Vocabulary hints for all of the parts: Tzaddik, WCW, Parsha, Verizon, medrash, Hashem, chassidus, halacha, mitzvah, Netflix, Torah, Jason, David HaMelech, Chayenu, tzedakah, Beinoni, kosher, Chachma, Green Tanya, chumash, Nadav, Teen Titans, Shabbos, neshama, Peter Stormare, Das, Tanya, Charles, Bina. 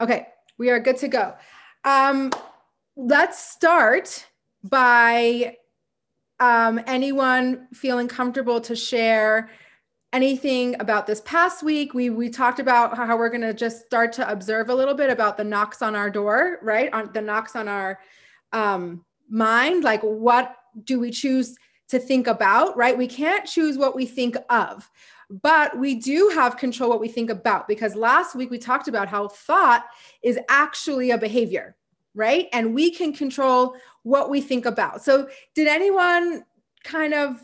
Okay, we are good to go. Let's start by anyone feeling comfortable to share anything about this past week. We talked about how we're going to just start to observe a little bit about the knocks on our door, right? On the knocks on our mind, like what do we choose to think about, right? We can't choose what we think of, but we do have control what we think about, because last week we talked about how thought is actually a behavior, right? And we can control what we think about. So did anyone kind of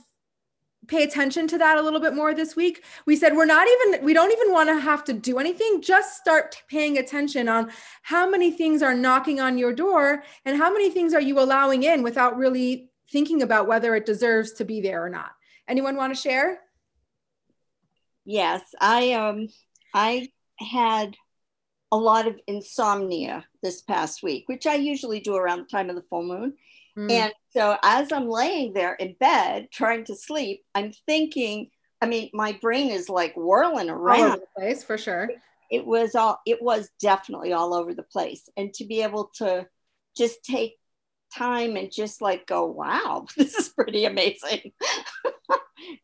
pay attention to that a little bit more this week? We said, we don't even want to have to do anything. Just start paying attention on how many things are knocking on your door and how many things are you allowing in without really thinking about whether it deserves to be there or not. Anyone want to share? Yes, I had a lot of insomnia this past week, which I usually do around the time of the full moon. And so as I'm laying there in bed, trying to sleep, I'm thinking, I mean, my brain is like whirling around. All over the place, for sure. It was definitely all over the place. And to be able to just take time and just like go, wow, this is pretty amazing.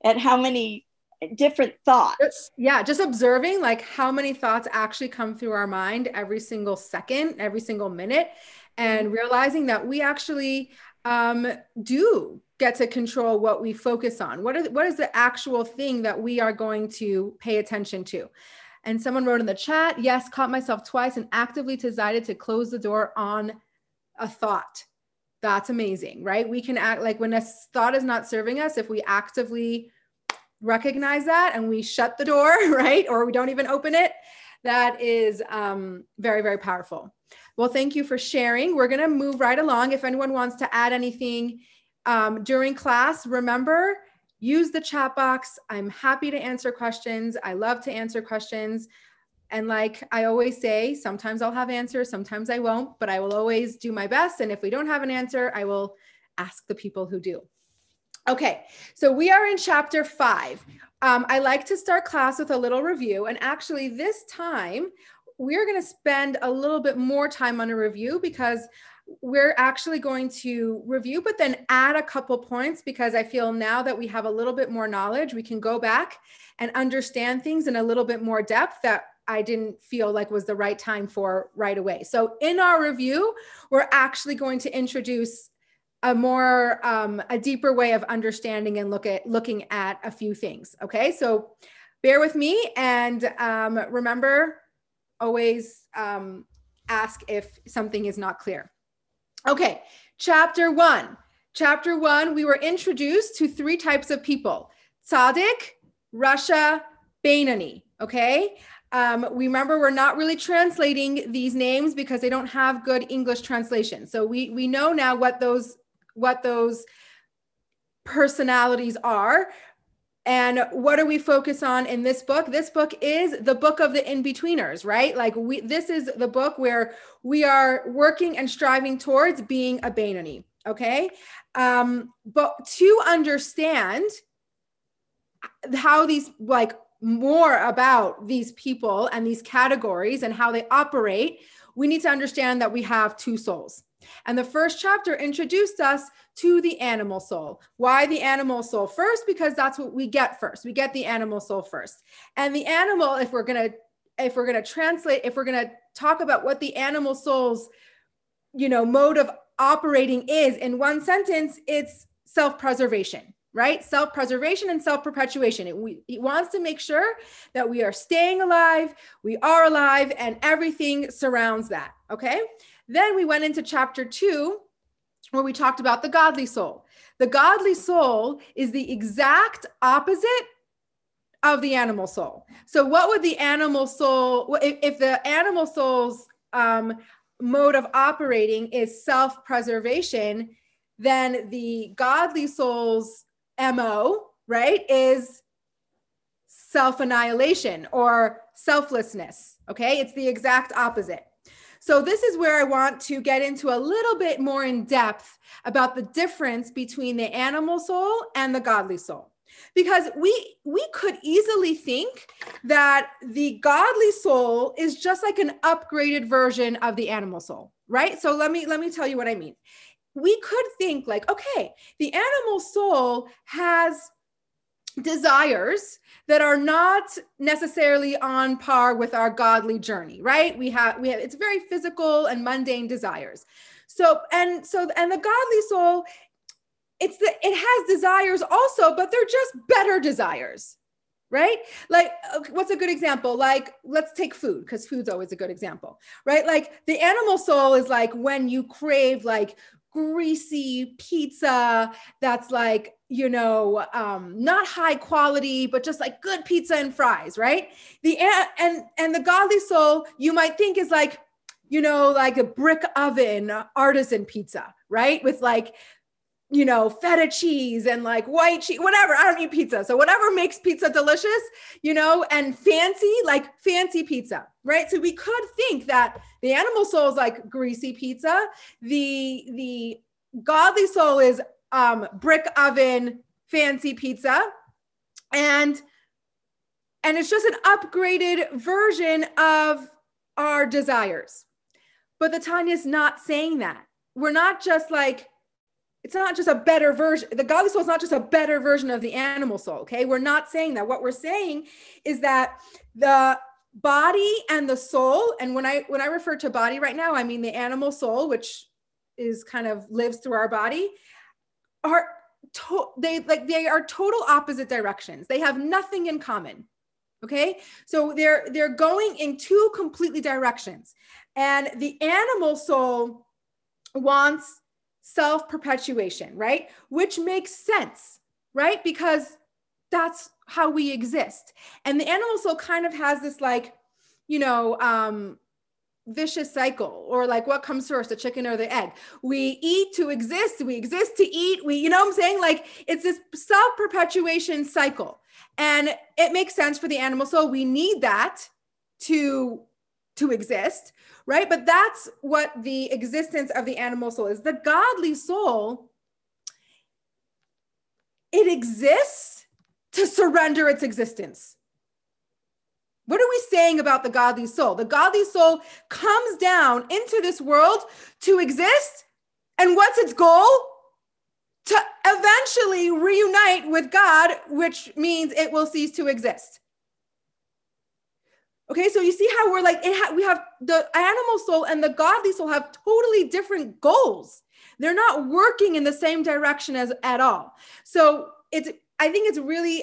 At how many different thoughts. Yeah. Just observing like how many thoughts actually come through our mind every single second, every single minute, and realizing that we actually do get to control what we focus on. What is the actual thing that we are going to pay attention to? And someone wrote in the chat, yes, caught myself twice and actively decided to close the door on a thought. That's amazing, right? We can act like when a thought is not serving us, if we actively recognize that and we shut the door, right? Or we don't even open it. That is very, very powerful. Well, thank you for sharing. We're going to move right along. If anyone wants to add anything during class, remember, use the chat box. I'm happy to answer questions. I love to answer questions. And like I always say, sometimes I'll have answers, sometimes I won't, but I will always do my best. And if we don't have an answer, I will ask the people who do. Okay, so we are in chapter 5. I like to start class with a little review. And actually this time, we're going to spend a little bit more time on a review, because we're actually going to review, but then add a couple points, because I feel now that we have a little bit more knowledge, we can go back and understand things in a little bit more depth that I didn't feel like was the right time for right away. So in our review, we're actually going to introduce a more, a deeper way of understanding and looking at a few things. Okay, so bear with me, and remember, always ask if something is not clear. Okay, chapter 1. Chapter 1, we were introduced to 3 types of people: Tzaddik, Rasha, Beinoni. Okay, remember, we're not really translating these names because they don't have good English translation. So we know now what those personalities are. And what do we focus on in this book? This book is the book of the in-betweeners, right? Like this is the book where we are working and striving towards being a Beinoni, okay? But to understand how these, like more about these people and these categories and how they operate, we need to understand that we have 2 souls. And the first chapter introduced us to the animal soul. Why the animal soul first? Because that's what we get first. We get the animal soul first. And the animal, if we're going to talk about what the animal soul's, mode of operating is in one sentence, it's self-preservation, right? Self-preservation and self-perpetuation. It wants to make sure that we are staying alive, we are alive, and everything surrounds that, okay? Then we went into chapter 2, where we talked about the godly soul. The godly soul is the exact opposite of the animal soul. So what would the animal soul, if the animal soul's mode of operating is self-preservation, then the godly soul's MO, right, is self-annihilation or selflessness, okay? It's the exact opposite. So this is where I want to get into a little bit more in depth about the difference between the animal soul and the godly soul. Because we could easily think that the godly soul is just like an upgraded version of the animal soul, right? So let me tell you what I mean. We could think like, okay, the animal soul has desires that are not necessarily on par with our godly journey, right? We have it's very physical and mundane desires. So the godly soul, it has desires also, but they're just better desires, right? Like, what's a good example? Like, let's take food, because food's always a good example, right? Like the animal soul is like when you crave like greasy pizza that's like, not high quality, but just like good pizza and fries, right? And the godly soul, you might think is like, like a brick oven artisan pizza, right? With like, feta cheese and like white cheese, whatever. I don't eat pizza. So whatever makes pizza delicious, and fancy pizza, right? So we could think that the animal soul is like greasy pizza. The godly soul is brick oven, fancy pizza. And it's just an upgraded version of our desires. But the Tanya's not saying that. We're not just like, it's not just a better version. The godly soul is not just a better version of the animal soul, okay? We're not saying that. What we're saying is that the body and the soul, and when I refer to body right now, I mean the animal soul, which is kind of lives through our body, they are total opposite directions. They have nothing in common, okay? So they're going in two completely directions. And the animal soul wants self-perpetuation, right? Which makes sense, right? Because that's how we exist. And the animal soul kind of has this like, vicious cycle, or like what comes first, the chicken or the egg? We eat to exist. We exist to eat. We, what I'm saying? Like it's this self-perpetuation cycle. And it makes sense for the animal soul. We need that to exist, right? But that's what the existence of the animal soul is. The godly soul, it exists to surrender its existence. What are we saying about the godly soul? The godly soul comes down into this world to exist. And what's its goal? To eventually reunite with God, which means it will cease to exist. Okay, so you see how we're like, we have the animal soul and the godly soul have totally different goals. They're not working in the same direction at all. So I think it's really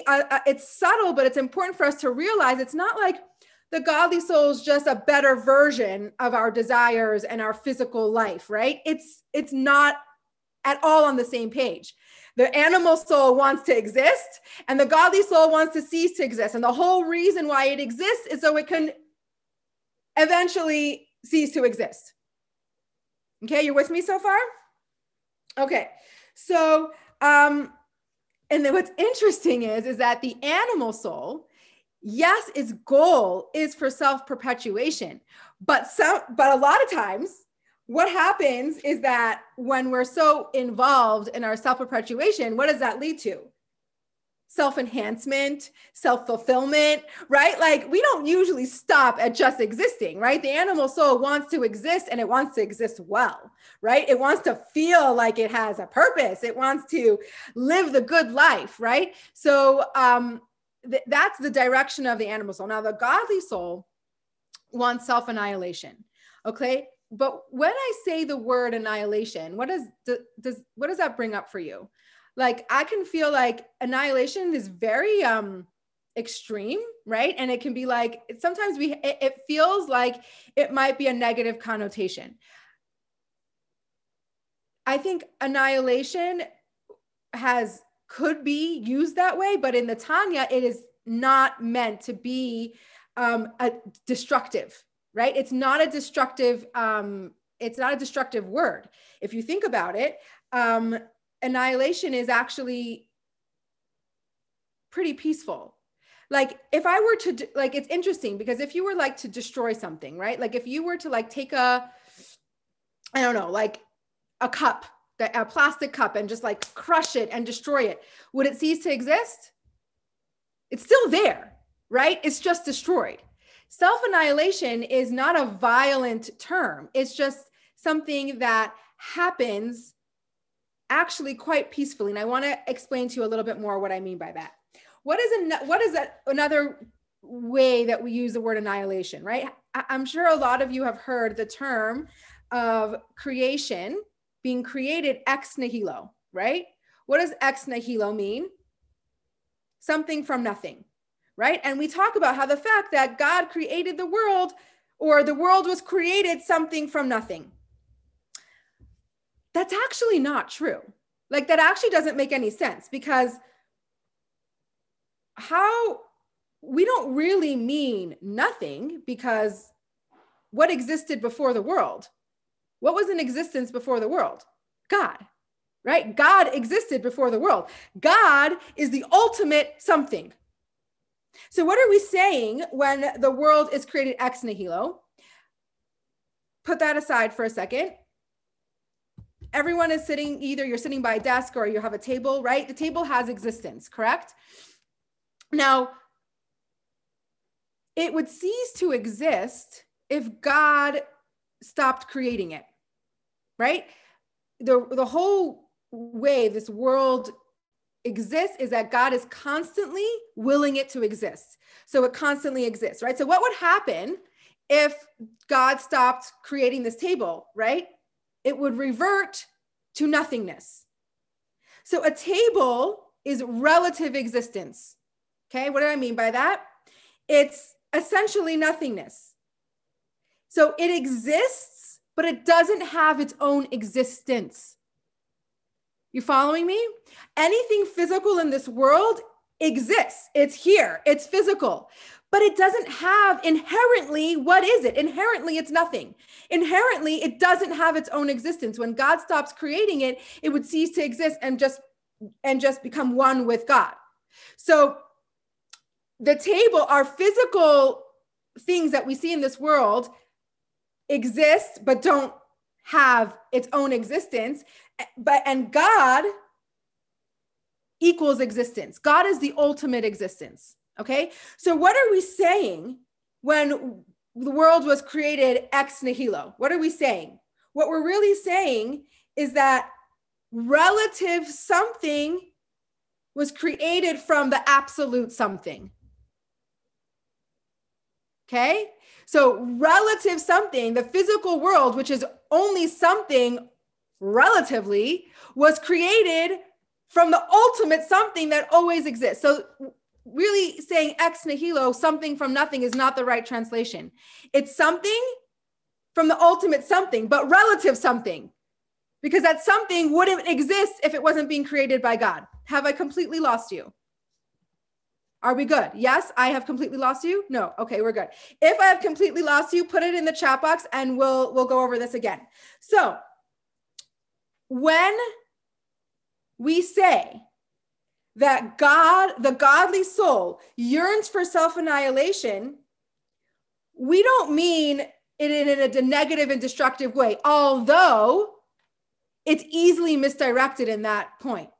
subtle, but it's important for us to realize it's not like the godly soul is just a better version of our desires and our physical life, right? It's not at all on the same page. The animal soul wants to exist and the godly soul wants to cease to exist. And the whole reason why it exists is so it can eventually cease to exist. Okay, you're with me so far? Okay, so, and then what's interesting is that the animal soul, yes, its goal is for self-perpetuation, but a lot of times, what happens is that when we're so involved in our self-perpetuation, what does that lead to? Self-enhancement, self-fulfillment, right? Like we don't usually stop at just existing, right? The animal soul wants to exist and it wants to exist well, right? It wants to feel like it has a purpose. It wants to live the good life, right? So that's the direction of the animal soul. Now the godly soul wants self-annihilation, okay? But when I say the word annihilation, what does that bring up for you? Like, I can feel like annihilation is very extreme, right? And it can be like, sometimes it feels like it might be a negative connotation. I think annihilation could be used that way, but in the Tanya, it is not meant to be a destructive. Right? It's not a destructive word. If you think about it, annihilation is actually pretty peaceful. Like if I were to, like, it's interesting because if you were like to destroy something, right? Like if you were to like take a cup, a plastic cup and just like crush it and destroy it, would it cease to exist? It's still there, right? It's just destroyed. Self-annihilation is not a violent term. It's just something that happens actually quite peacefully. And I want to explain to you a little bit more what I mean by that. What is another way that we use the word annihilation, right? I'm sure a lot of you have heard the term of creation, being created ex nihilo, right? What does ex nihilo mean? Something from nothing, right? And we talk about how the fact that God created the world, or the world was created something from nothing. That's actually not true. Like, that actually doesn't make any sense, because we don't really mean nothing, because what existed before the world? What was in existence before the world? God, right? God existed before the world. God is the ultimate something. So what are we saying when the world is created ex nihilo? Put that aside for a second. Everyone is sitting, either you're sitting by a desk or you have a table, right? The table has existence, correct? Now, it would cease to exist if God stopped creating it, right? The whole way this world exists is that God is constantly willing it to exist. So it constantly exists, right? So what would happen if God stopped creating this table, right? It would revert to nothingness. So a table is relative existence. Okay, what do I mean by that? It's essentially nothingness. So it exists, but it doesn't have its own existence. You following me? Anything physical in this world exists. It's here, it's physical, but it doesn't have inherently, what is it? Inherently, it's nothing. Inherently, it doesn't have its own existence. When God stops creating it, it would cease to exist and just become one with God. So the table, our physical things that we see in this world exist, but don't have its own existence. And God equals existence. God is the ultimate existence. Okay. So what are we saying when the world was created ex nihilo? What are we saying? What we're really saying is that relative something was created from the absolute something. Okay, so relative something, the physical world, which is only something relatively, was created from the ultimate something that always exists. So really saying ex nihilo, something from nothing, is not the right translation. It's something from the ultimate something, but relative something, because that something wouldn't exist if it wasn't being created by God. Have I completely lost you? Are we good? Yes, I have completely lost you? No. Okay, we're good. If I have completely lost you, put it in the chat box and we'll go over this again. So when we say that God, the godly soul, yearns for self-annihilation, we don't mean it in a negative and destructive way, although it's easily misdirected in that point.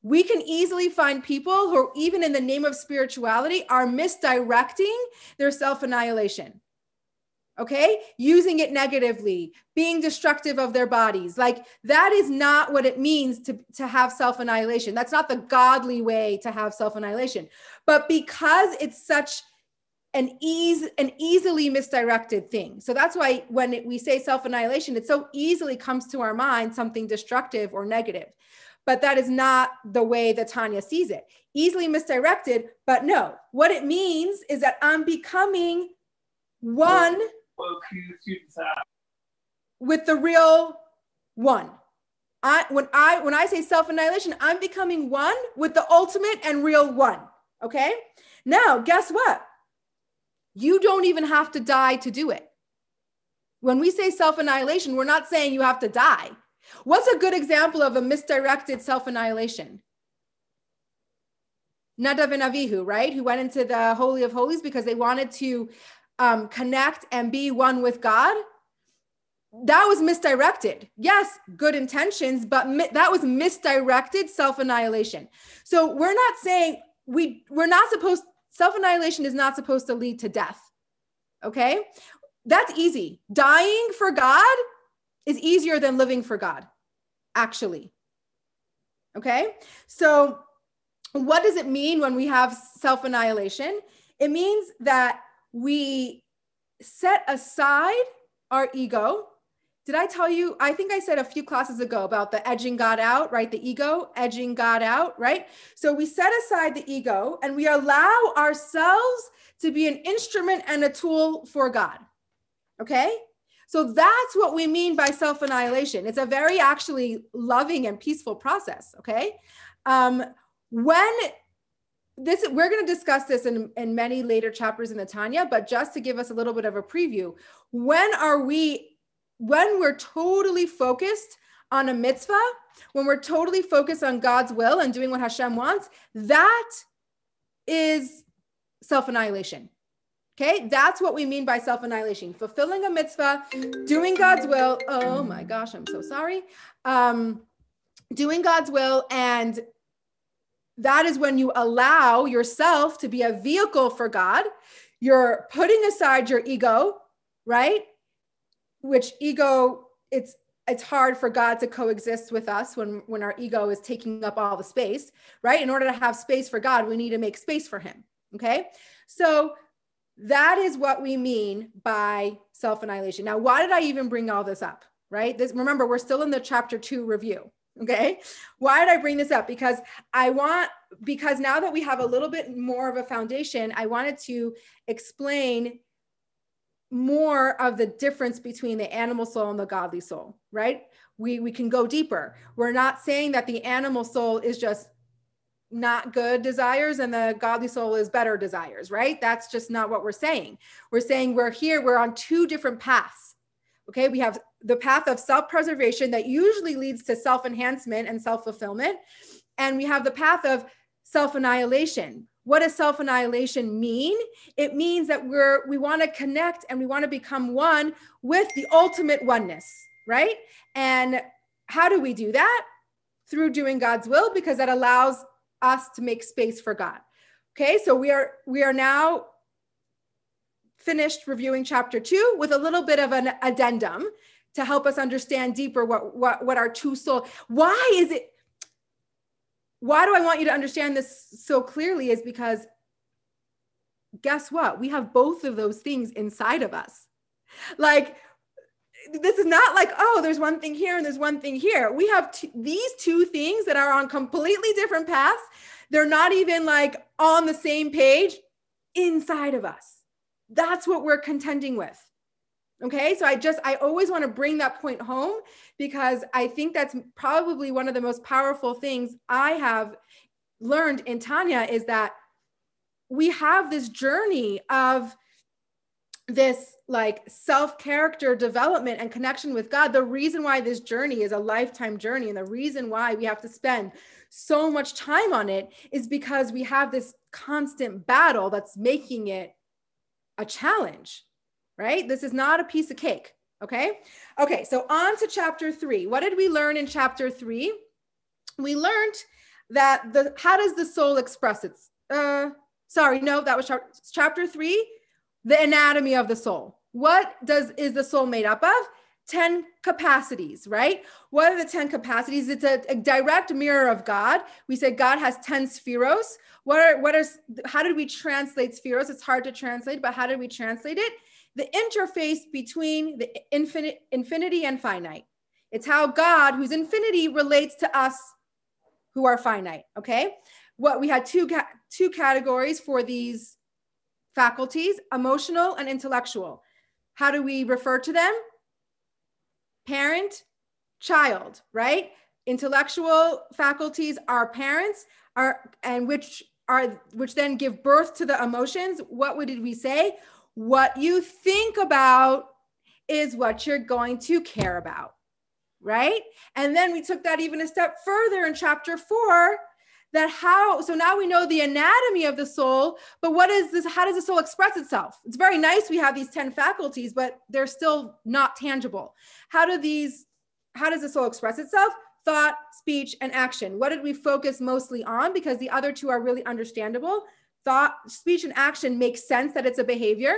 We can easily find people who, even in the name of spirituality, are misdirecting their self-annihilation, okay? Using it negatively, being destructive of their bodies. Like, that is not what it means to have self-annihilation. That's not the godly way to have self-annihilation. But because it's such an easily misdirected thing. So that's why when we say self-annihilation, it so easily comes to our mind something destructive or negative. But that is not the way that Tanya sees it. Easily misdirected, but no. What it means is that I'm becoming one with the real one. When I say self-annihilation, I'm becoming one with the ultimate and real one, okay? Now, guess what? You don't even have to die to do it. When we say self-annihilation, we're not saying you have to die. What's a good example of a misdirected self-annihilation? Nadav and Avihu, right? Who went into the Holy of Holies because they wanted to connect and be one with God. That was misdirected. Yes, good intentions, but that was misdirected self-annihilation. So we're not saying we're not supposed Self-annihilation is not supposed to lead to death. Okay? That's easy. Dying for God is easier than living for God, actually. Okay? So what does it mean when we have self-annihilation? It means that we set aside our ego. Did I tell you, I think I said a few classes ago about the edging God out, right? The ego, edging God out, right? So we set aside the ego and we allow ourselves to be an instrument and a tool for God, okay? So that's what we mean by self-annihilation. It's a very actually loving and peaceful process, okay? We're going to discuss this in many later chapters in the Tanya, but just to give us a little bit of a preview, when we're totally focused on a mitzvah, when we're totally focused on God's will and doing what Hashem wants, that is self-annihilation. Okay, that's what we mean by self-annihilation. Fulfilling a mitzvah, doing God's will. Oh my gosh, I'm so sorry. Doing God's will, and that is when you allow yourself to be a vehicle for God. You're putting aside your ego, right? Which ego, it's hard for God to coexist with us when our ego is taking up all the space, right? In order to have space for God, we need to make space for him, okay? So that is what we mean by self-annihilation. Now, why did I even bring all this up, right? Remember, we're still in the chapter 2 review, okay? Why did I bring this up? Because now that we have a little bit more of a foundation, I wanted to explain more of the difference between the animal soul and the godly soul, right? We can go deeper. We're not saying that the animal soul is just not good desires and the godly soul is better desires, right? That's just not what we're saying. We're saying we're on two different paths, okay? We have the path of self-preservation that usually leads to self-enhancement and self-fulfillment. And we have the path of self-annihilation. What does self-annihilation mean? It means that we want to connect and we want to become one with the ultimate oneness, right? And how do we do that? Through doing God's will, because that allows us to make space for God. Okay, so we are now finished reviewing chapter 2 with a little bit of an addendum to help us understand deeper what our two soul. Why do I want you to understand this so clearly is because guess what? We have both of those things inside of us. Like, this is not like, oh, there's one thing here and there's one thing here. We have these two things that are on completely different paths. They're not even like on the same page inside of us. That's what we're contending with. Okay, so I always want to bring that point home because I think that's probably one of the most powerful things I have learned in Tanya is that we have this journey of this like self-character development and connection with God. The reason why this journey is a lifetime journey and the reason why we have to spend so much time on it is because we have this constant battle that's making it a challenge. Right? This is not a piece of cake. Okay. Okay. So on to chapter 3. What did we learn in chapter 3? We learned that how does the soul express its, that was chapter 3, the anatomy of the soul. What is the soul made up of? 10 capacities, right? What are the 10 capacities? It's a direct mirror of God. We said God has 10 spheros. How did we translate spheros? It's hard to translate, but how did we translate it? The interface between the infinity and finite. It's how God, who's infinity, relates to us who are finite, okay? We had two categories for these faculties, emotional and intellectual. How do we refer to them? Parent, child, right? Intellectual faculties are parents, which then give birth to the emotions. What did we say? What you think about is what you're going to care about, right? And then we took that even a step further in chapter 4, so now we know the anatomy of the soul, but what is this? How does the soul express itself? It's very nice. We have these 10 faculties, but they're still not tangible. How does the soul express itself? Thought, speech, and action. What did we focus mostly on? Because the other two are really understandable. thought, speech, and action make sense that it's a behavior.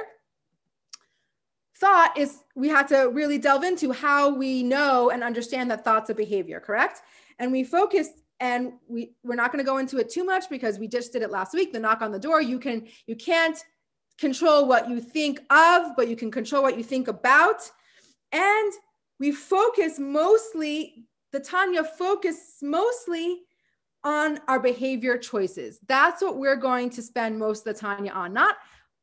Thought is, we had to really delve into how we know and understand that thought's a behavior, correct? And we focused, and we're not going to go into it too much because we just did it last week, the knock on the door. You can't control what you think of, but you can control what you think about. And we focus mostly, the Tanya focused mostly on our behavior choices. That's what we're going to spend most of the Tanya on, not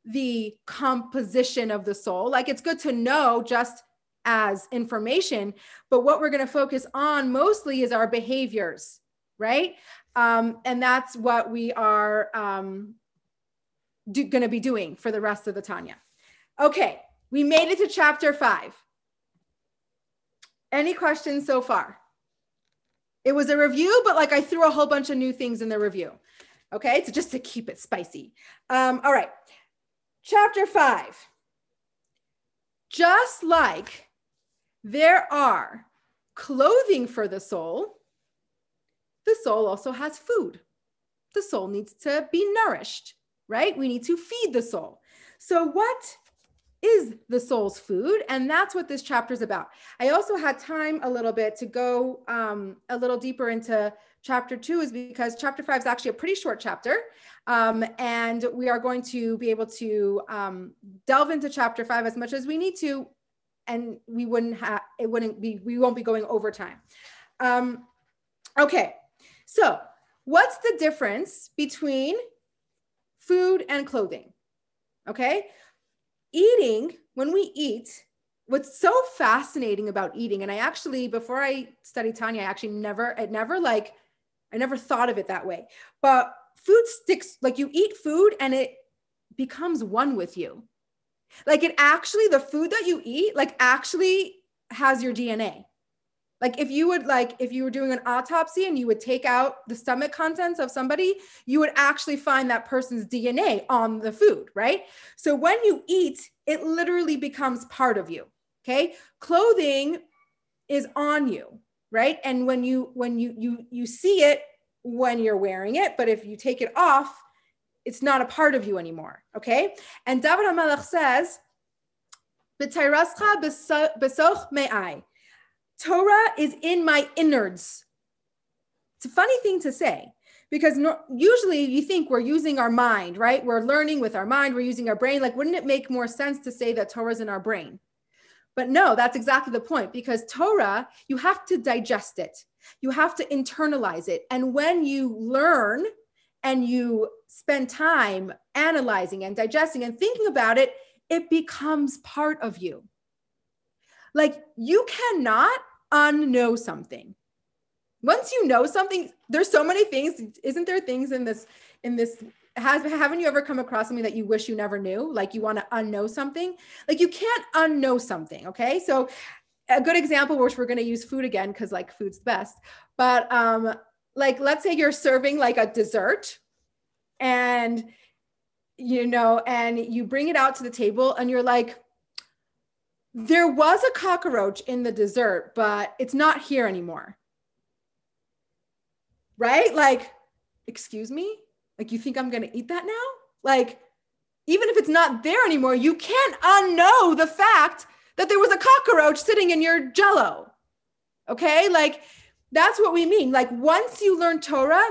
the composition of the soul. Like, it's good to know just as information, but what we're going to focus on mostly is our behaviors, right? And that's what we are going to be doing for the rest of the Tanya. Okay, we made it to chapter 5. Any questions so far? It was a review, but like I threw a whole bunch of new things in the review. Okay, so just to keep it spicy. All right, chapter 5. Just like there are clothing for the soul also has food. The soul needs to be nourished, right? We need to feed the soul. So what is the soul's food? And that's what this chapter is about. I also had time a little bit to go a little deeper into chapter 2, is because chapter 5 is actually a pretty short chapter. And we are going to be able to delve into chapter 5 as much as we need to. And we won't be going over time. Okay. So what's the difference between food and clothing? Okay. Eating, when we eat, what's so fascinating about eating, and I actually, before I studied Tanya, I never thought of it that way, but food sticks, like you eat food and it becomes one with you. Like it actually, the food that you eat, like actually has your DNA. Like if you were doing an autopsy and you would take out the stomach contents of somebody, you would actually find that person's DNA on the food, right? So when you eat, it literally becomes part of you, okay? Clothing is on you, right? And when you see it when you're wearing it, but if you take it off, it's not a part of you anymore, okay? And David HaMelech says, "B'tayrascha b'soch me'ai." Torah is in my innards. It's a funny thing to say, because usually you think we're using our mind, right? We're learning with our mind, we're using our brain. Like, wouldn't it make more sense to say that Torah's in our brain? But no, that's exactly the point, because Torah, you have to digest it. You have to internalize it. And when you learn and you spend time analyzing and digesting and thinking about it, it becomes part of you. Like, you cannot unknow something. Once you know something, there's so many things. Isn't there things in this, haven't you ever come across something that you wish you never knew? Like, you want to unknow something? Like, you can't unknow something, okay? So a good example, which we're going to use food again, because like food's the best, but like, let's say you're serving like a dessert and you bring it out to the table and you're like, there was a cockroach in the dessert, but it's not here anymore. Right? Like, excuse me? Like, you think I'm going to eat that now? Like, even if it's not there anymore, you can't unknow the fact that there was a cockroach sitting in your jello. Okay? Like, that's what we mean. Like, once you learn Torah,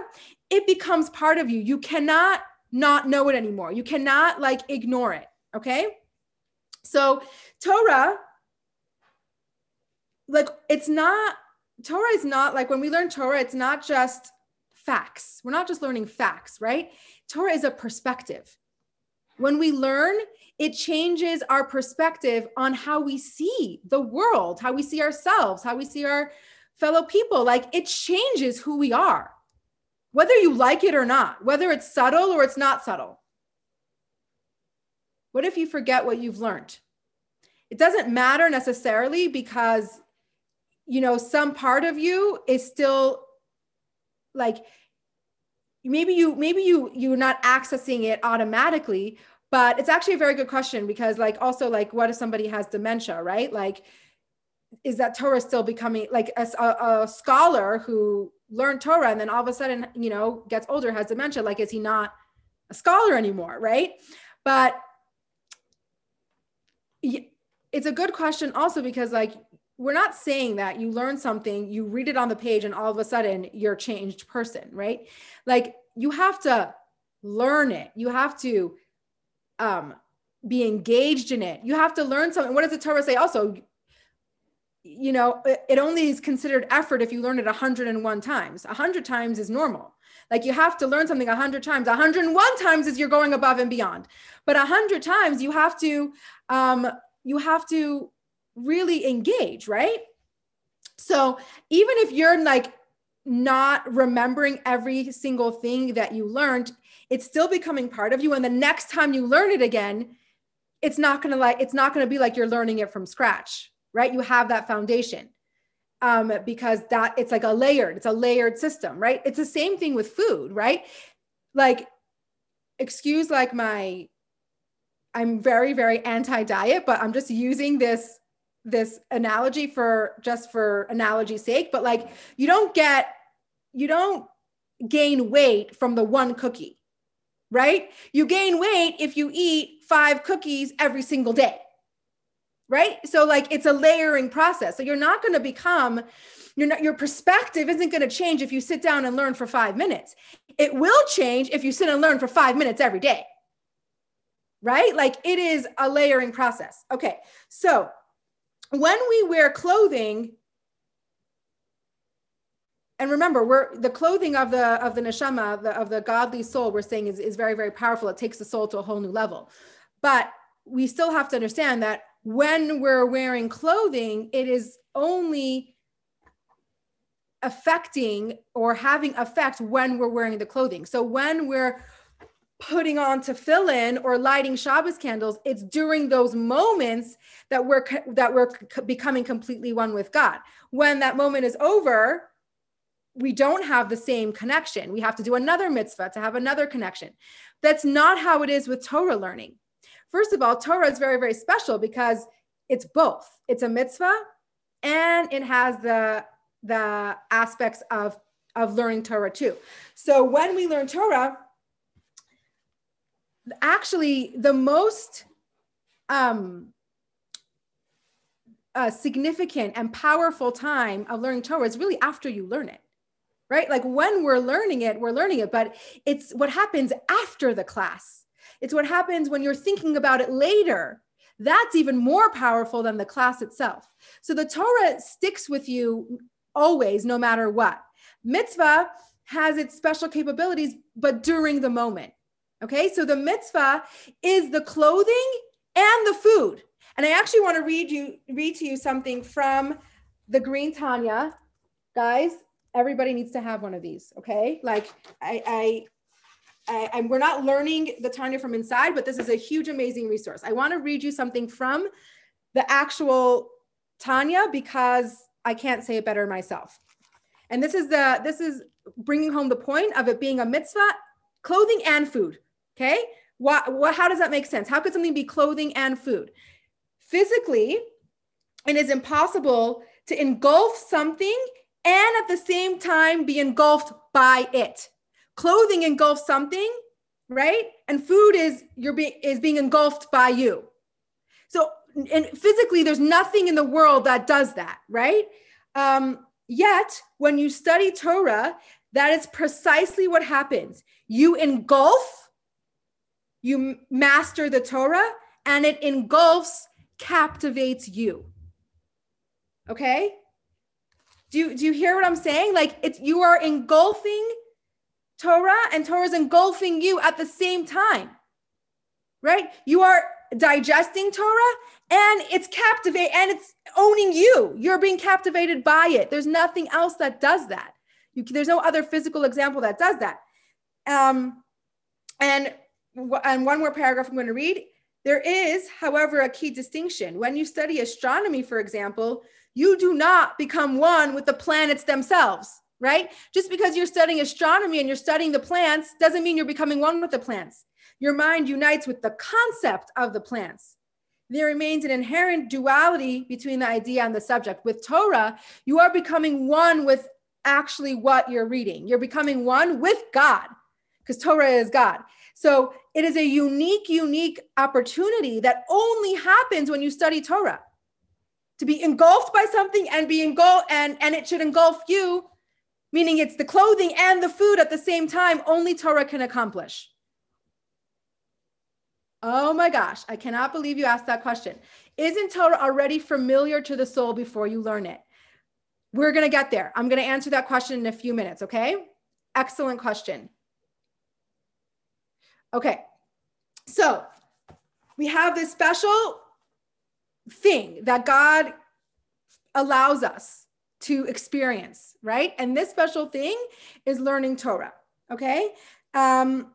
it becomes part of you. You cannot not know it anymore. You cannot like ignore it. Okay? So Torah, like Torah is not like, when we learn Torah, it's not just facts. We're not just learning facts, right? Torah is a perspective. When we learn, it changes our perspective on how we see the world, how we see ourselves, how we see our fellow people. Like, it changes who we are, whether you like it or not, whether it's subtle or it's not subtle. What if you forget what you've learned? It doesn't matter necessarily, because, you know, some part of you is still like, maybe you're not accessing it automatically, but it's actually a very good question, because like, also like, what if somebody has dementia, right? Like, is that Torah still becoming like a scholar who learned Torah and then all of a sudden, you know, gets older, has dementia? Like, is he not a scholar anymore, right? But it's a good question also because, like, we're not saying that you learn something, you read it on the page, and all of a sudden you're a changed person, right? Like, you have to learn it. You have to be engaged in it. You have to learn something. What does the Torah say also? You know, it only is considered effort if you learn it 101 times. 100 times is normal. Like, you have to learn something 100 times. 101 times is you're going above and beyond. But 100 times you have to really engage, right? So even if you're like not remembering every single thing that you learned, it's still becoming part of you. And the next time you learn it again, it's not going to be like you're learning it from scratch, right? You have that foundation because it's like it's a layered system, right? It's the same thing with food, right? Like, I'm very, very anti-diet, but I'm just using this analogy for analogy's sake. But like, you don't gain weight from the one cookie, right? You gain weight if you eat 5 cookies every single day, right? So like, it's a layering process. So you're not going to your perspective isn't going to change if you sit down and learn for 5 minutes. It will change if you sit and learn for 5 minutes every day, right? Like, it is a layering process. Okay. So when we wear clothing, and remember, the clothing of the neshama, of the godly soul, we're saying is very, very powerful. It takes the soul to a whole new level, but we still have to understand that when we're wearing clothing, it is only affecting or having effect when we're wearing the clothing. So when we're putting on tefillin or lighting Shabbos candles, it's during those moments that we're becoming completely one with God. When that moment is over, we don't have the same connection. We have to do another mitzvah to have another connection. That's not how it is with Torah learning. First of all, Torah is very, very special because it's both. It's a mitzvah and it has the aspects of learning Torah too. So when we learn Torah, actually, the most significant and powerful time of learning Torah is really after you learn it, right? Like, when we're learning it, but it's what happens after the class. It's what happens when you're thinking about it later. That's even more powerful than the class itself. So the Torah sticks with you always, no matter what. Mitzvah has its special capabilities, but during the moment. Okay, so the mitzvah is the clothing and the food. And I actually want to read to you something from the Green Tanya. Guys, everybody needs to have one of these, okay? Like, we're not learning the Tanya from inside, but this is a huge, amazing resource. I want to read you something from the actual Tanya because I can't say it better myself. And this is bringing home the point of it being a mitzvah, clothing and food. Okay, how does that make sense? How could something be clothing and food? Physically, it is impossible to engulf something and at the same time be engulfed by it. Clothing engulfs something, right? And food is being engulfed by you. So, and physically, there's nothing in the world that does that, right? Yet, when you study Torah, that is precisely what happens. You engulf, you master the Torah, and it engulfs, captivates you. Okay? Do you hear what I'm saying? Like, you are engulfing Torah and Torah is engulfing you at the same time, right? You are digesting Torah and it's owning you. You're being captivated by it. There's nothing else that does that. There's no other physical example that does that. And one more paragraph I'm going to read. There is, however, a key distinction. When you study astronomy, for example, you do not become one with the planets themselves, right? Just because you're studying astronomy and you're studying the plants doesn't mean you're becoming one with the plants. Your mind unites with the concept of the plants. There remains an inherent duality between the idea and the subject. With Torah, you are becoming one with actually what you're reading. You're becoming one with God, because Torah is God. So it is a unique opportunity that only happens when you study Torah. To be engulfed by something and be engulfed, and it should engulf you, meaning it's the clothing and the food at the same time, only Torah can accomplish. Oh my gosh, I cannot believe you asked that question. Isn't Torah already familiar to the soul before you learn it? We're going to get there. I'm going to answer that question in a few minutes, okay? Excellent question. Okay, so we have this special thing that God allows us to experience, right? And this special thing is learning Torah, okay? And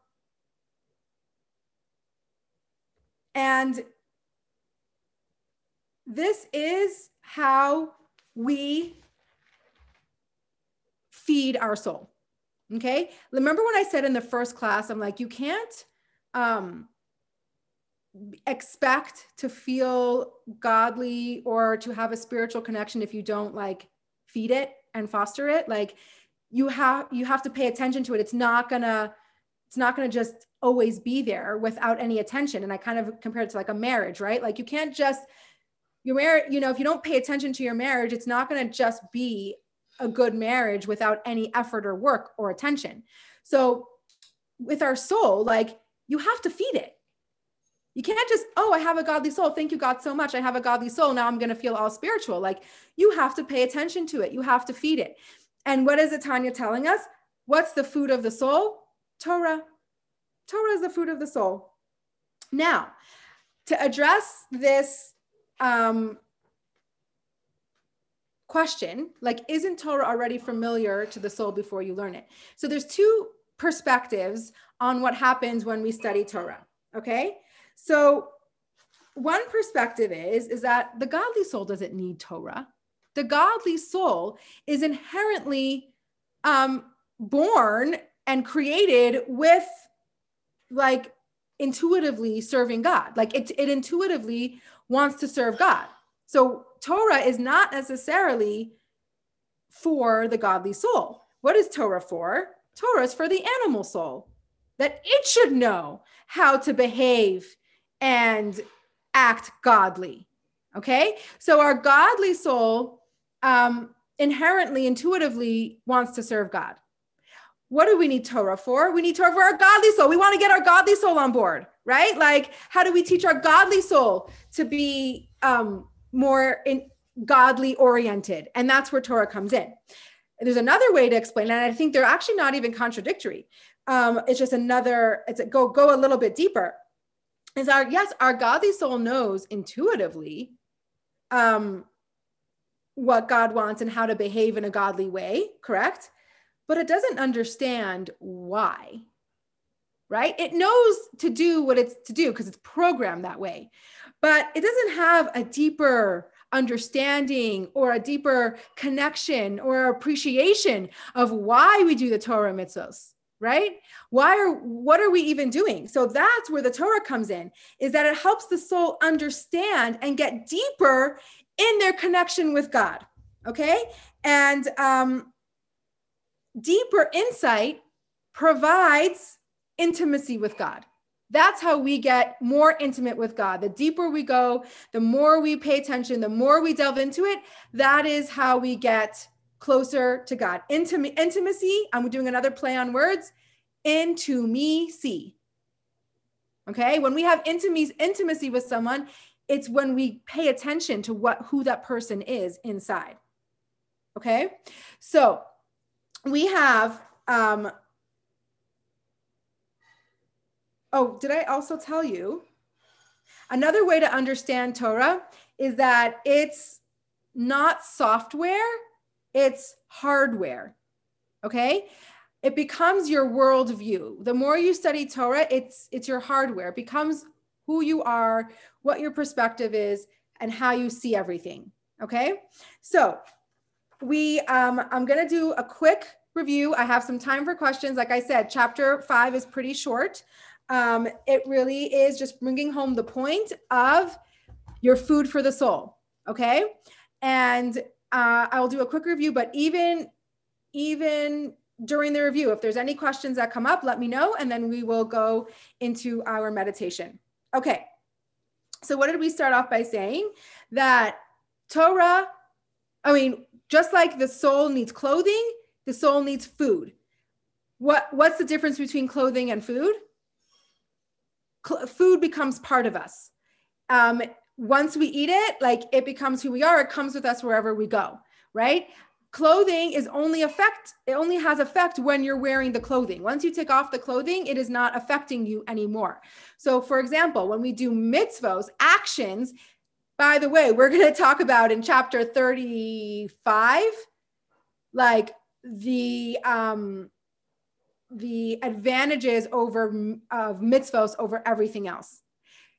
this is how we feed our soul, okay? Remember when I said in the first class, I'm like, you can't expect to feel godly or to have a spiritual connection if you don't like feed it and foster it. Like you have to pay attention to it. It's not gonna just always be there without any attention. And I kind of compared it to like a marriage, right? Like you can't just your marriage, you know, if you don't pay attention to your marriage, it's not gonna just be a good marriage without any effort or work or attention. So with our soul, like you have to feed it. You can't just, oh, I have a godly soul. Thank you, God, so much. I have a godly soul. Now I'm going to feel all spiritual. Like you have to pay attention to it. You have to feed it. And what is Tanya telling us? What's the food of the soul? Torah. Torah is the food of the soul. Now, to address this question, like, isn't Torah already familiar to the soul before you learn it? So there's two perspectives on what happens when we study Torah, okay? So one perspective is that the godly soul doesn't need Torah. The godly soul is inherently born and created with like intuitively serving God. Like it intuitively wants to serve God. So Torah is not necessarily for the godly soul. What is Torah for? Torah is for the animal soul, that it should know how to behave and act godly, okay? So our godly soul inherently, intuitively wants to serve God. What do we need Torah for? We need Torah for our godly soul. We want to get our godly soul on board, right? Like, how do we teach our godly soul to be more godly oriented? And that's where Torah comes in. There's another way to explain it, and I think they're actually not even contradictory. It's just another, it's a go a little bit deeper. Is our godly soul knows intuitively what God wants and how to behave in a godly way, correct? But it doesn't understand why, right? It knows to do what it's to do because it's programmed that way, but it doesn't have a deeper understanding or a deeper connection or appreciation of why we do the Torah mitzvos. Right? What are we even doing? So that's where the Torah comes in, is that it helps the soul understand and get deeper in their connection with God. Okay. And deeper insight provides intimacy with God. That's how we get more intimate with God. The deeper we go, the more we pay attention, the more we delve into it. That is how we get closer to God. Intimacy, I'm doing another play on words, into me see. Okay, when we have intimacy with someone, it's when we pay attention to who that person is inside. Okay, so we have, did I also tell you? Another way to understand Torah is that it's not software, it's hardware, okay? It becomes your worldview. The more you study Torah, it's your hardware. It becomes who you are, what your perspective is, and how you see everything, okay? So I'm gonna do a quick review. I have some time for questions. Like I said, chapter 5 is pretty short. It really is just bringing home the point of your food for the soul, okay? And I'll do a quick review, but even during the review. If there's any questions that come up, let me know, and then we will go into our meditation. Okay, so what did we start off by saying? That Torah, I mean, just like the soul needs clothing, the soul needs food. What's the difference between clothing and food? Food becomes part of us. Once we eat it, like, it becomes who we are. It comes with us wherever we go, right? Clothing is only effect. It only has effect when you're wearing the clothing. Once you take off the clothing, it is not affecting you anymore. So for example, when we do mitzvos, actions, by the way, we're going to talk about in chapter 35, like the advantages over of mitzvos over everything else.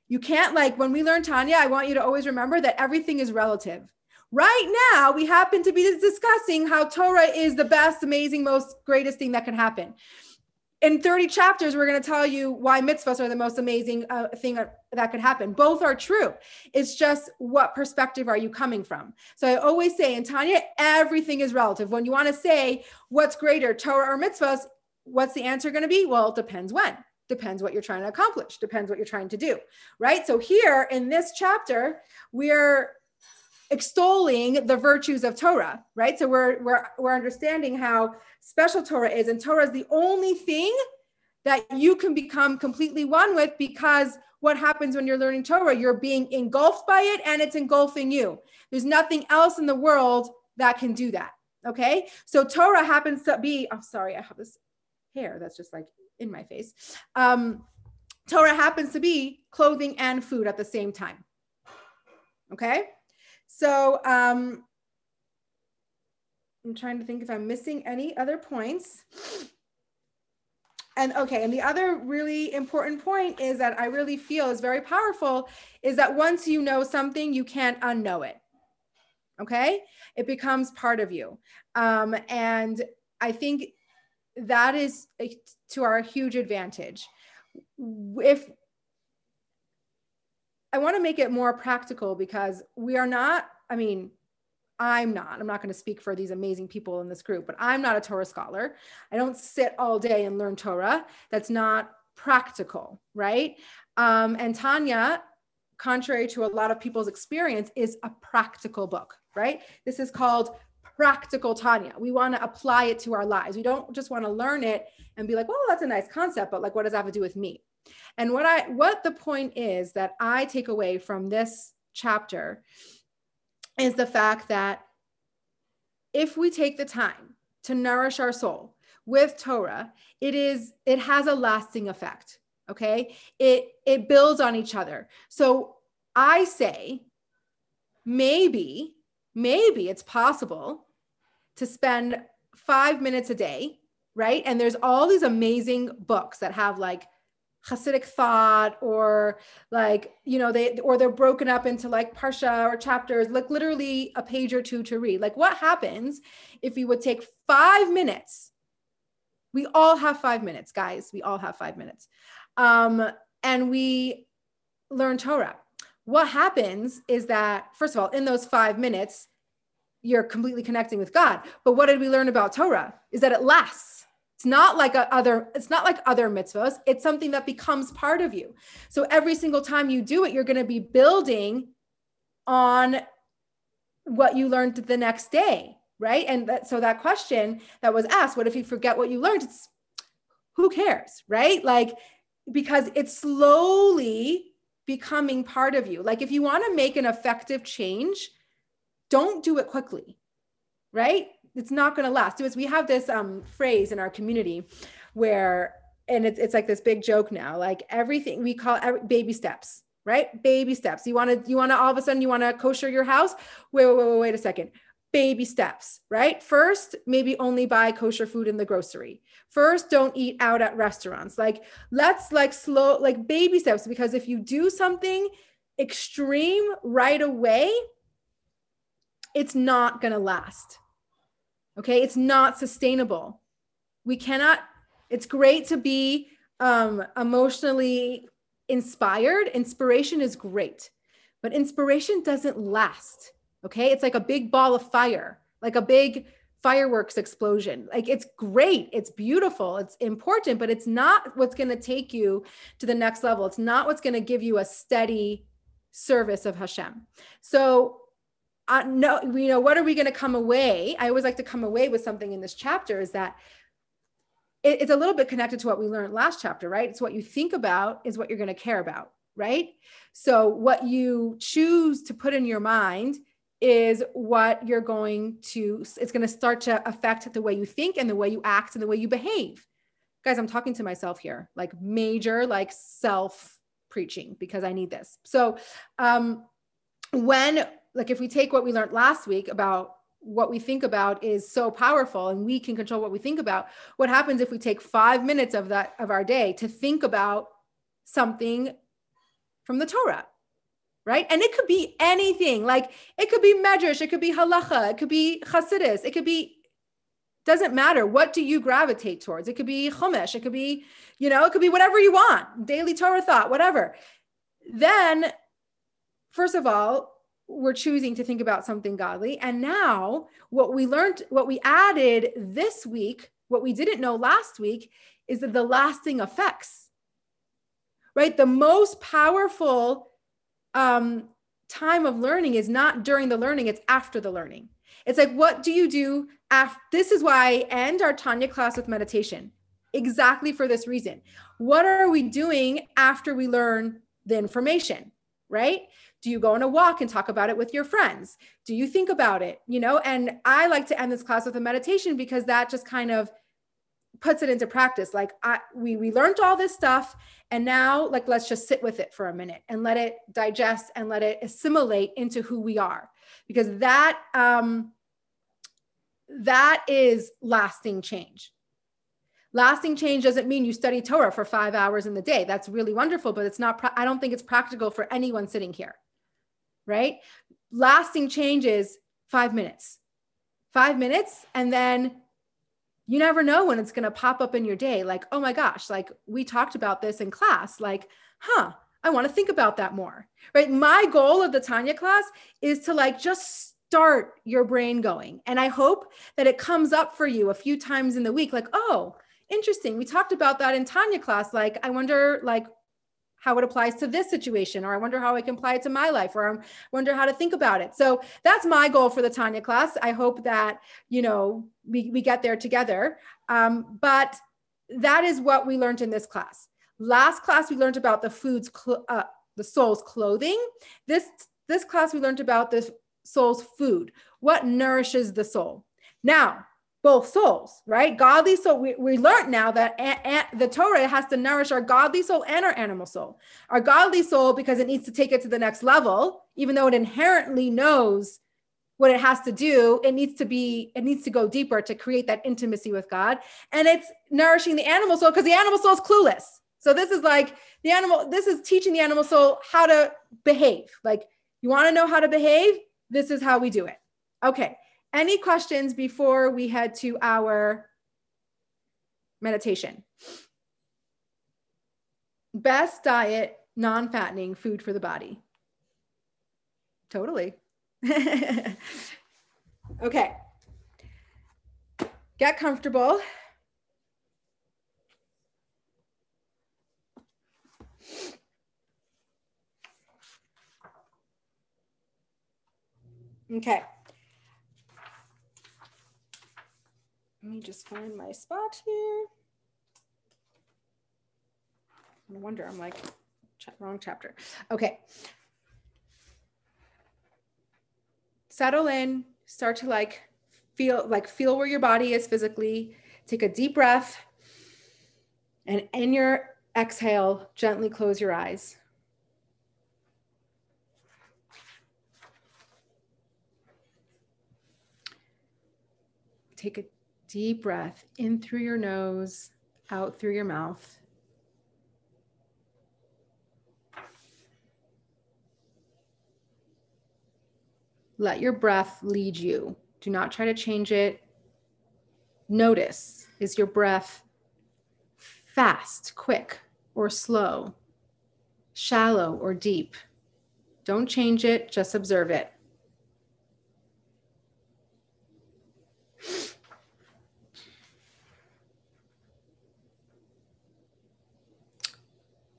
You can't, like, when we learn Tanya, I want you to always remember that everything is relative. Right now, we happen to be discussing how Torah is the best, amazing, most greatest thing that can happen. In 30 chapters, we're going to tell you why mitzvahs are the most amazing thing that could happen. Both are true. It's just, what perspective are you coming from? So I always say in Tanya, everything is relative. When you want to say what's greater, Torah or mitzvahs, what's the answer going to be? Well, it depends when. Depends what you're trying to accomplish. Depends what you're trying to do, right? So here in this chapter, we're extolling the virtues of Torah, right? So we're understanding how special Torah is, and Torah is the only thing that you can become completely one with, because what happens when you're learning Torah, you're being engulfed by it and it's engulfing you. There's nothing else in the world that can do that, okay? So Torah happens to be, oh, sorry, I have this hair that's just like in my face. Torah happens to be clothing and food at the same time, okay? So I'm trying to think if I'm missing any other points. And okay, and the other really important point is that I really feel is very powerful is that once you know something, you can't unknow it, okay? It becomes part of you. And I think that is to our huge advantage. If I want to make it more practical, because we are not, I mean, I'm not going to speak for these amazing people in this group, but I'm not a Torah scholar. I don't sit all day and learn Torah. That's not practical, right? And Tanya, contrary to a lot of people's experience, is a practical book, right? This is called Practical Tanya. We want to apply it to our lives. We don't just want to learn it and be like, well, that's a nice concept, but like, what does that have to do with me? And what the point is that I take away from this chapter is the fact that if we take the time to nourish our soul with Torah, it has a lasting effect, okay? It builds on each other. So I say, maybe it's possible to spend 5 minutes a day, right? And there's all these amazing books that have like Hasidic thought, or like, you know, they're broken up into like Parsha or chapters, like literally a page or two to read. Like, what happens if you would take 5 minutes? We all have 5 minutes, guys. We all have 5 minutes. And we learn Torah. What happens is that, first of all, in those 5 minutes, you're completely connecting with God. But what did we learn about Torah? Is that it lasts. It's not like other mitzvahs. It's something that becomes part of you. So every single time you do it, you're going to be building on what you learned the next day, right? And so that question that was asked, what if you forget what you learned? It's, who cares, right? Like, because it's slowly becoming part of you. Like, if you want to make an effective change, don't do it quickly, right? It's not going to last. We have this phrase in our community where, and it's like this big joke now, like everything we call baby steps, right? Baby steps. You want to all of a sudden you want to kosher your house. Wait a second. Baby steps, right? First, maybe only buy kosher food in the grocery. First, don't eat out at restaurants. Like, let's like slow, like baby steps, because if you do something extreme right away, it's not going to last. Okay. It's not sustainable. It's great to be emotionally inspired. Inspiration is great, but inspiration doesn't last. Okay. It's like a big ball of fire, like a big fireworks explosion. Like, it's great. It's beautiful. It's important, but it's not what's going to take you to the next level. It's not what's going to give you a steady service of Hashem. So no, you know, what are we going to come away? I always like to come away with something in this chapter, is that it's a little bit connected to what we learned last chapter, right? It's what you think about is what you're going to care about, right? So what you choose to put in your mind is what you're going to, it's going to start to affect the way you think and the way you act and the way you behave. Guys, I'm talking to myself here, like major, like self preaching, because I need this. So when, like, if we take what we learned last week about what we think about is so powerful and we can control what we think about, what happens if we take 5 minutes of that, of our day, to think about something from the Torah, right? And it could be anything. Like, it could be medrash, it could be halacha, it could be chassidus, it could be, doesn't matter. What do you gravitate towards? It could be chumash, it could be, you know, it could be whatever you want, daily Torah thought, whatever. Then, first of all, we're choosing to think about something godly. And now what we learned, what we added this week, what we didn't know last week, is that the lasting effects, right? The most powerful time of learning is not during the learning, it's after the learning. It's like, what do you do after? This is why I end our Tanya class with meditation, exactly for this reason. What are we doing after we learn the information, right? Do you go on a walk and talk about it with your friends? Do you think about it? You know, and I like to end this class with a meditation, because that just kind of puts it into practice. Like, we learned all this stuff, and now, like, let's just sit with it for a minute and let it digest and let it assimilate into who we are, because that is lasting change. Lasting change doesn't mean you study Torah for 5 hours in the day. That's really wonderful, but it's not, I don't think it's practical for anyone sitting here. Right? Lasting change is 5 minutes, 5 minutes. And then you never know when it's going to pop up in your day. Like, oh my gosh, like, we talked about this in class, like, huh, I want to think about that more, right? My goal of the Tanya class is to, like, just start your brain going. And I hope that it comes up for you a few times in the week. Like, oh, interesting. We talked about that in Tanya class. Like, I wonder, like, how it applies to this situation, or I wonder how I can apply it to my life, or I wonder how to think about it. So that's my goal for the Tanya class. I hope that, you know, we get there together. But that is what we learned in this class. Last class, we learned about the food's, the soul's clothing. This class, we learned about the soul's food, what nourishes the soul. Now, both souls, right? Godly soul. We learned now that the Torah has to nourish our godly soul and our animal soul. Our godly soul, because it needs to take it to the next level, even though it inherently knows what it has to do, it needs to go deeper to create that intimacy with God. And it's nourishing the animal soul, because the animal soul is clueless. So this is like this is teaching the animal soul how to behave. Like, you want to know how to behave? This is how we do it. Okay. Any questions before we head to our meditation? Best diet, non-fattening food for the body. Totally. Okay. Get comfortable. Okay. Let me just find my spot here. No wonder I'm like, wrong chapter. Okay. Settle in, start to feel where your body is physically. Take a deep breath, and in your exhale, gently close your eyes. Take a deep breath in through your nose, out through your mouth. Let your breath lead you. Do not try to change it. Notice, is your breath fast, quick, or slow, shallow, or deep? Don't change it, just observe it.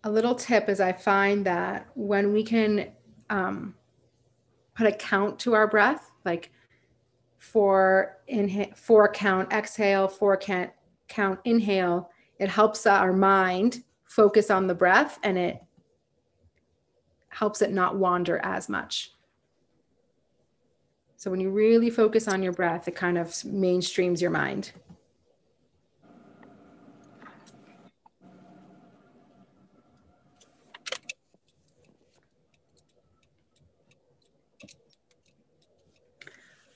a little tip is I find that when we can put a count to our breath, like four count, exhale, four count, inhale, it helps our mind focus on the breath and it helps it not wander as much. So when you really focus on your breath, it kind of mainstreams your mind.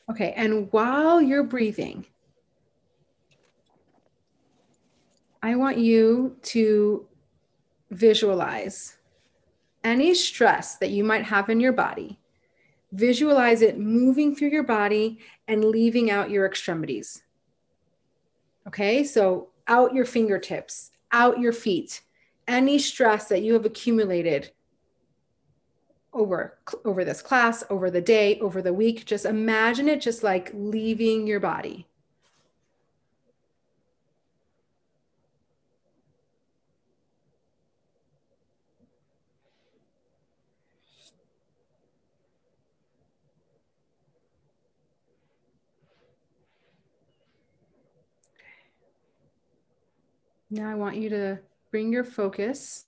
Okay, and while you're breathing, I want you to visualize any stress that you might have in your body. Visualize it moving through your body and leaving out your extremities. Okay, so out your fingertips, out your feet, any stress that you have accumulated over this class, over the day, over the week, just imagine it just like leaving your body. Now I want you to bring your focus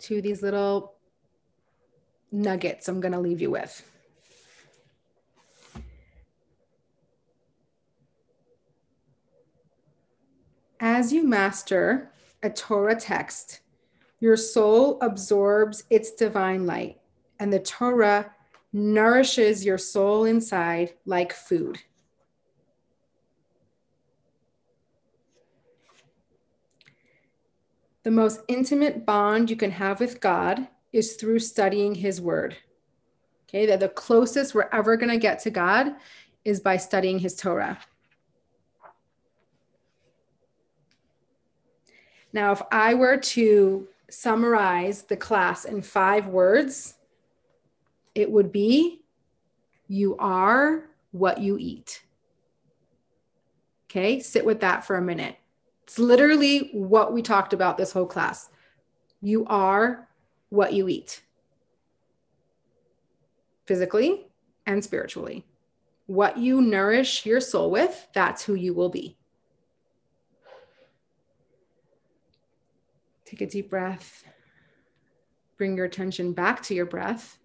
to these little nuggets I'm going to leave you with. As you master a Torah text, your soul absorbs its divine light, and the Torah nourishes your soul inside like food. The most intimate bond you can have with God is through studying his word. Okay, that the closest we're ever going to get to God is by studying his Torah. Now, if I were to summarize the class in 5 words, it would be, you are what you eat. Okay, sit with that for a minute. It's literally what we talked about this whole class. You are what you eat. Physically and spiritually. What you nourish your soul with, that's who you will be. Take a deep breath. Bring your attention back to your breath.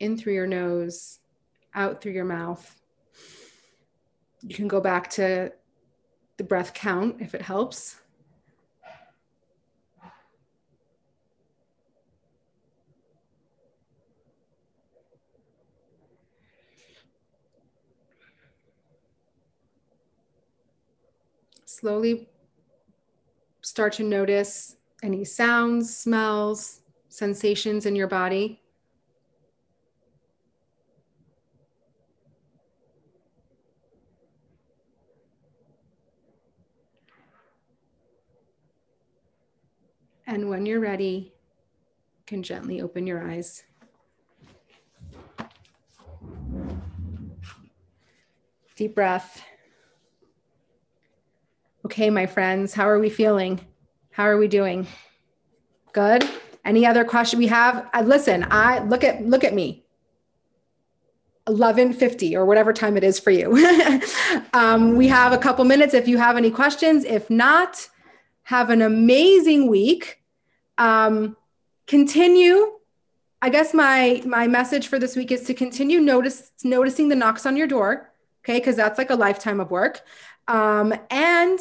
In through your nose, out through your mouth. You can go back to the breath count if it helps. Slowly start to notice any sounds, smells, sensations in your body. And when you're ready, you can gently open your eyes. Deep breath. Okay, my friends, how are we feeling? How are we doing? Good? Any other question we have? Look at me. 11:50 or whatever time it is for you. We have a couple minutes if you have any questions. If not, have an amazing week. Continue. I guess my message for this week is to continue noticing the knocks on your door, okay? Because that's like a lifetime of work. And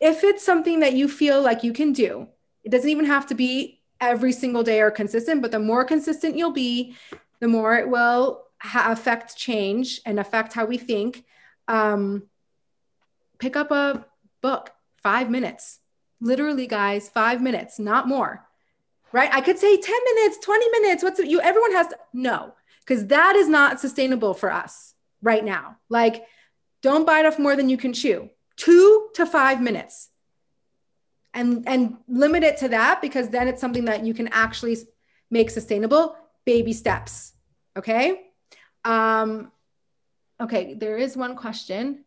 if it's something that you feel like you can do, it doesn't even have to be every single day or consistent, but the more consistent you'll be, the more it will affect change and affect how we think. Pick up a book, 5 minutes, literally guys, 5 minutes, not more, right? I could say 10 minutes, 20 minutes. Everyone has to, no, because that is not sustainable for us right now. Like, don't bite off more than you can chew. 2 to 5 minutes and limit it to that, because then it's something that you can actually make sustainable. Baby steps. Okay. Okay. There is one question.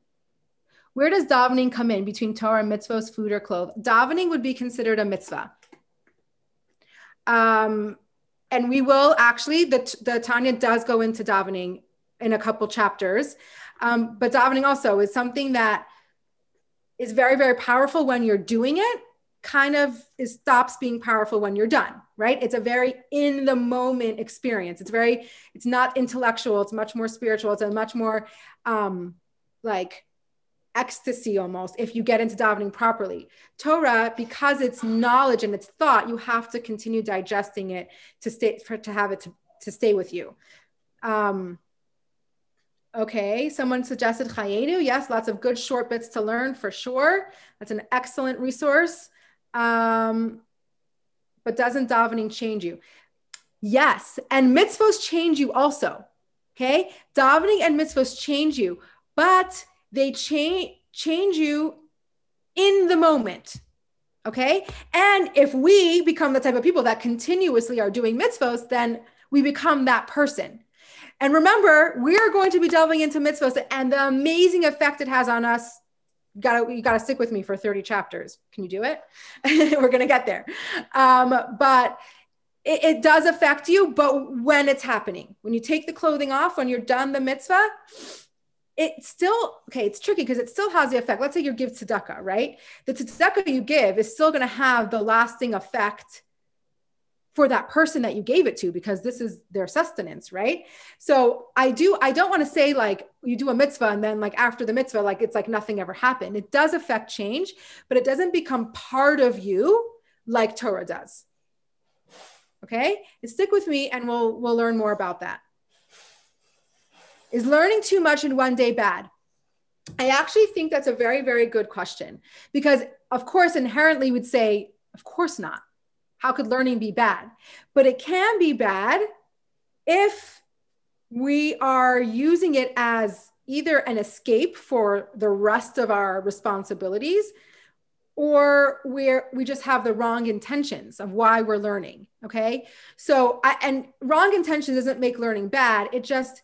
Where does davening come in between Torah and mitzvahs, food or clothes? Davening would be considered a mitzvah. And we will actually, the Tanya does go into davening in a couple chapters. But davening also is something that is very, very powerful when you're doing it, kind of it stops being powerful when you're done, right? It's a very in the moment experience. It's not intellectual. It's much more spiritual. It's a much more like ecstasy almost if you get into davening properly. Torah, because it's knowledge and it's thought, you have to continue digesting it to stay with you. Okay, someone suggested Chayenu. Yes, lots of good short bits to learn for sure. That's an excellent resource. But doesn't davening change you? Yes, and mitzvahs change you also, okay? Davening and mitzvahs change you, but they change you in the moment, okay? And if we become the type of people that continuously are doing mitzvahs, then we become that person. And remember, we're going to be delving into mitzvahs and the amazing effect it has on us. You gotta stick with me for 30 chapters. Can you do it? We're going to get there. But it does affect you, but when it's happening, when you take the clothing off, when you're done the mitzvah, it's still, okay, it's tricky because it still has the effect. Let's say you give tzedakah, right? The tzedakah you give is still going to have the lasting effect for that person that you gave it to, because this is their sustenance, right? So I don't want to say like you do a mitzvah and then like after the mitzvah, like it's like nothing ever happened. It does affect change, but it doesn't become part of you like Torah does. Okay, and stick with me and we'll learn more about that. Is learning too much in one day bad? I actually think that's a very, very good question, because of course, inherently we'd say, of course not. How could learning be bad? But it can be bad if we are using it as either an escape for the rest of our responsibilities, or we just have the wrong intentions of why we're learning, okay? So, and wrong intention doesn't make learning bad. It just,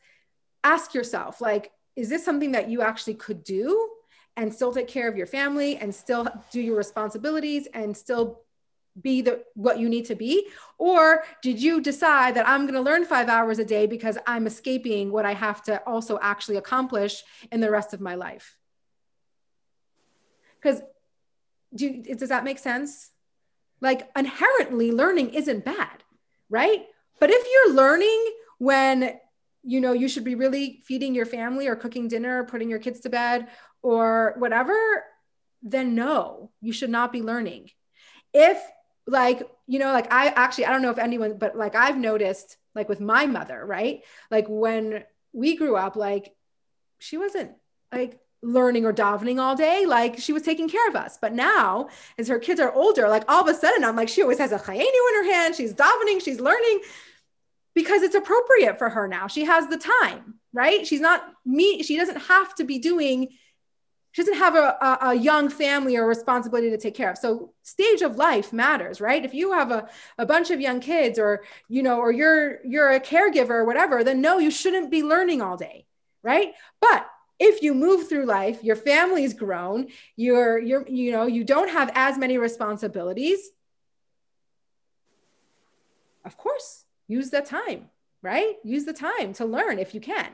ask yourself, like, is this something that you actually could do and still take care of your family and still do your responsibilities and still be what you need to be? Or did you decide that I'm going to learn 5 hours a day because I'm escaping what I have to also actually accomplish in the rest of my life? Because does that make sense? Like inherently learning isn't bad, right? But if you're learning when you know you should be really feeding your family or cooking dinner or putting your kids to bed or whatever, then no, you should not be learning. If like, you know, like I don't know if anyone, but like I've noticed like with my mother, right? Like when we grew up, like she wasn't like learning or davening all day. Like she was taking care of us. But now as her kids are older, like all of a sudden I'm like, she always has a Chayenu in her hand. She's davening, she's learning because it's appropriate for her now. She has the time, right? She doesn't have to be doing. She doesn't have a young family or responsibility to take care of. So stage of life matters, right? If you have a bunch of young kids or, you know, or you're a caregiver or whatever, then no, you shouldn't be learning all day, right? But if you move through life, your family's grown, you know, you don't have as many responsibilities. Of course, use that time, right? Use the time to learn if you can.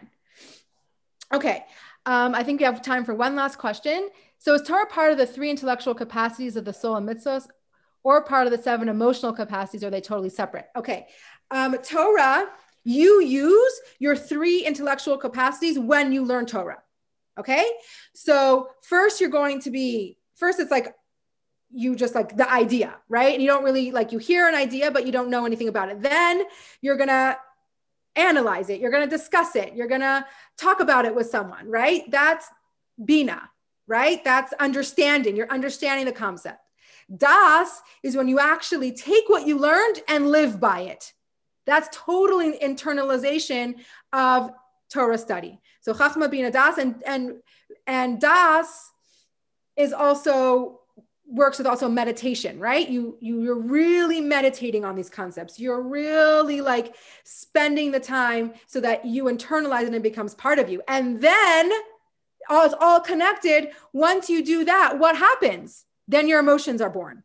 Okay. I think we have time for one last question. So is Torah part of the 3 intellectual capacities of the soul and mitzvahs, or part of the 7 emotional capacities? Or are they totally separate? Okay. Torah, you use your 3 intellectual capacities when you learn Torah. Okay. So first it's like, you just like the idea, right? And you don't really like, you hear an idea, but you don't know anything about it. Then you're going to analyze it. You're going to discuss it. You're going to talk about it with someone, right? That's Bina, right? That's understanding. You're understanding the concept. Das is when you actually take what you learned and live by it. That's totally internalization of Torah study. So Chachma, Bina, Das, and Das is also works with also meditation, right? You're really meditating on these concepts. You're really like spending the time so that you internalize it and it becomes part of you. And then it's all connected. Once you do that, what happens? Then your emotions are born.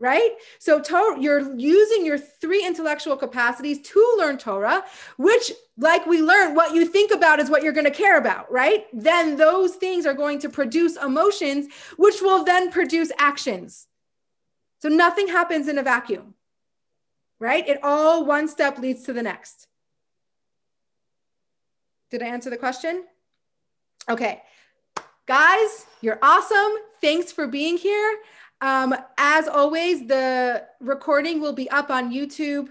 Right? So you're using your three intellectual capacities to learn Torah, which, like we learned, what you think about is what you're going to care about, right? Then those things are going to produce emotions, which will then produce actions. So nothing happens in a vacuum, right? It all, one step leads to the next. Did I answer the question? Okay. Guys, you're awesome. Thanks for being here. As always, the recording will be up on YouTube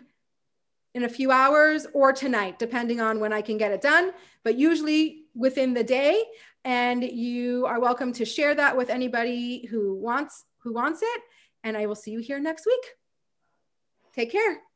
in a few hours or tonight, depending on when I can get it done, but usually within the day. And you are welcome to share that with anybody who wants it. And I will see you here next week. Take care.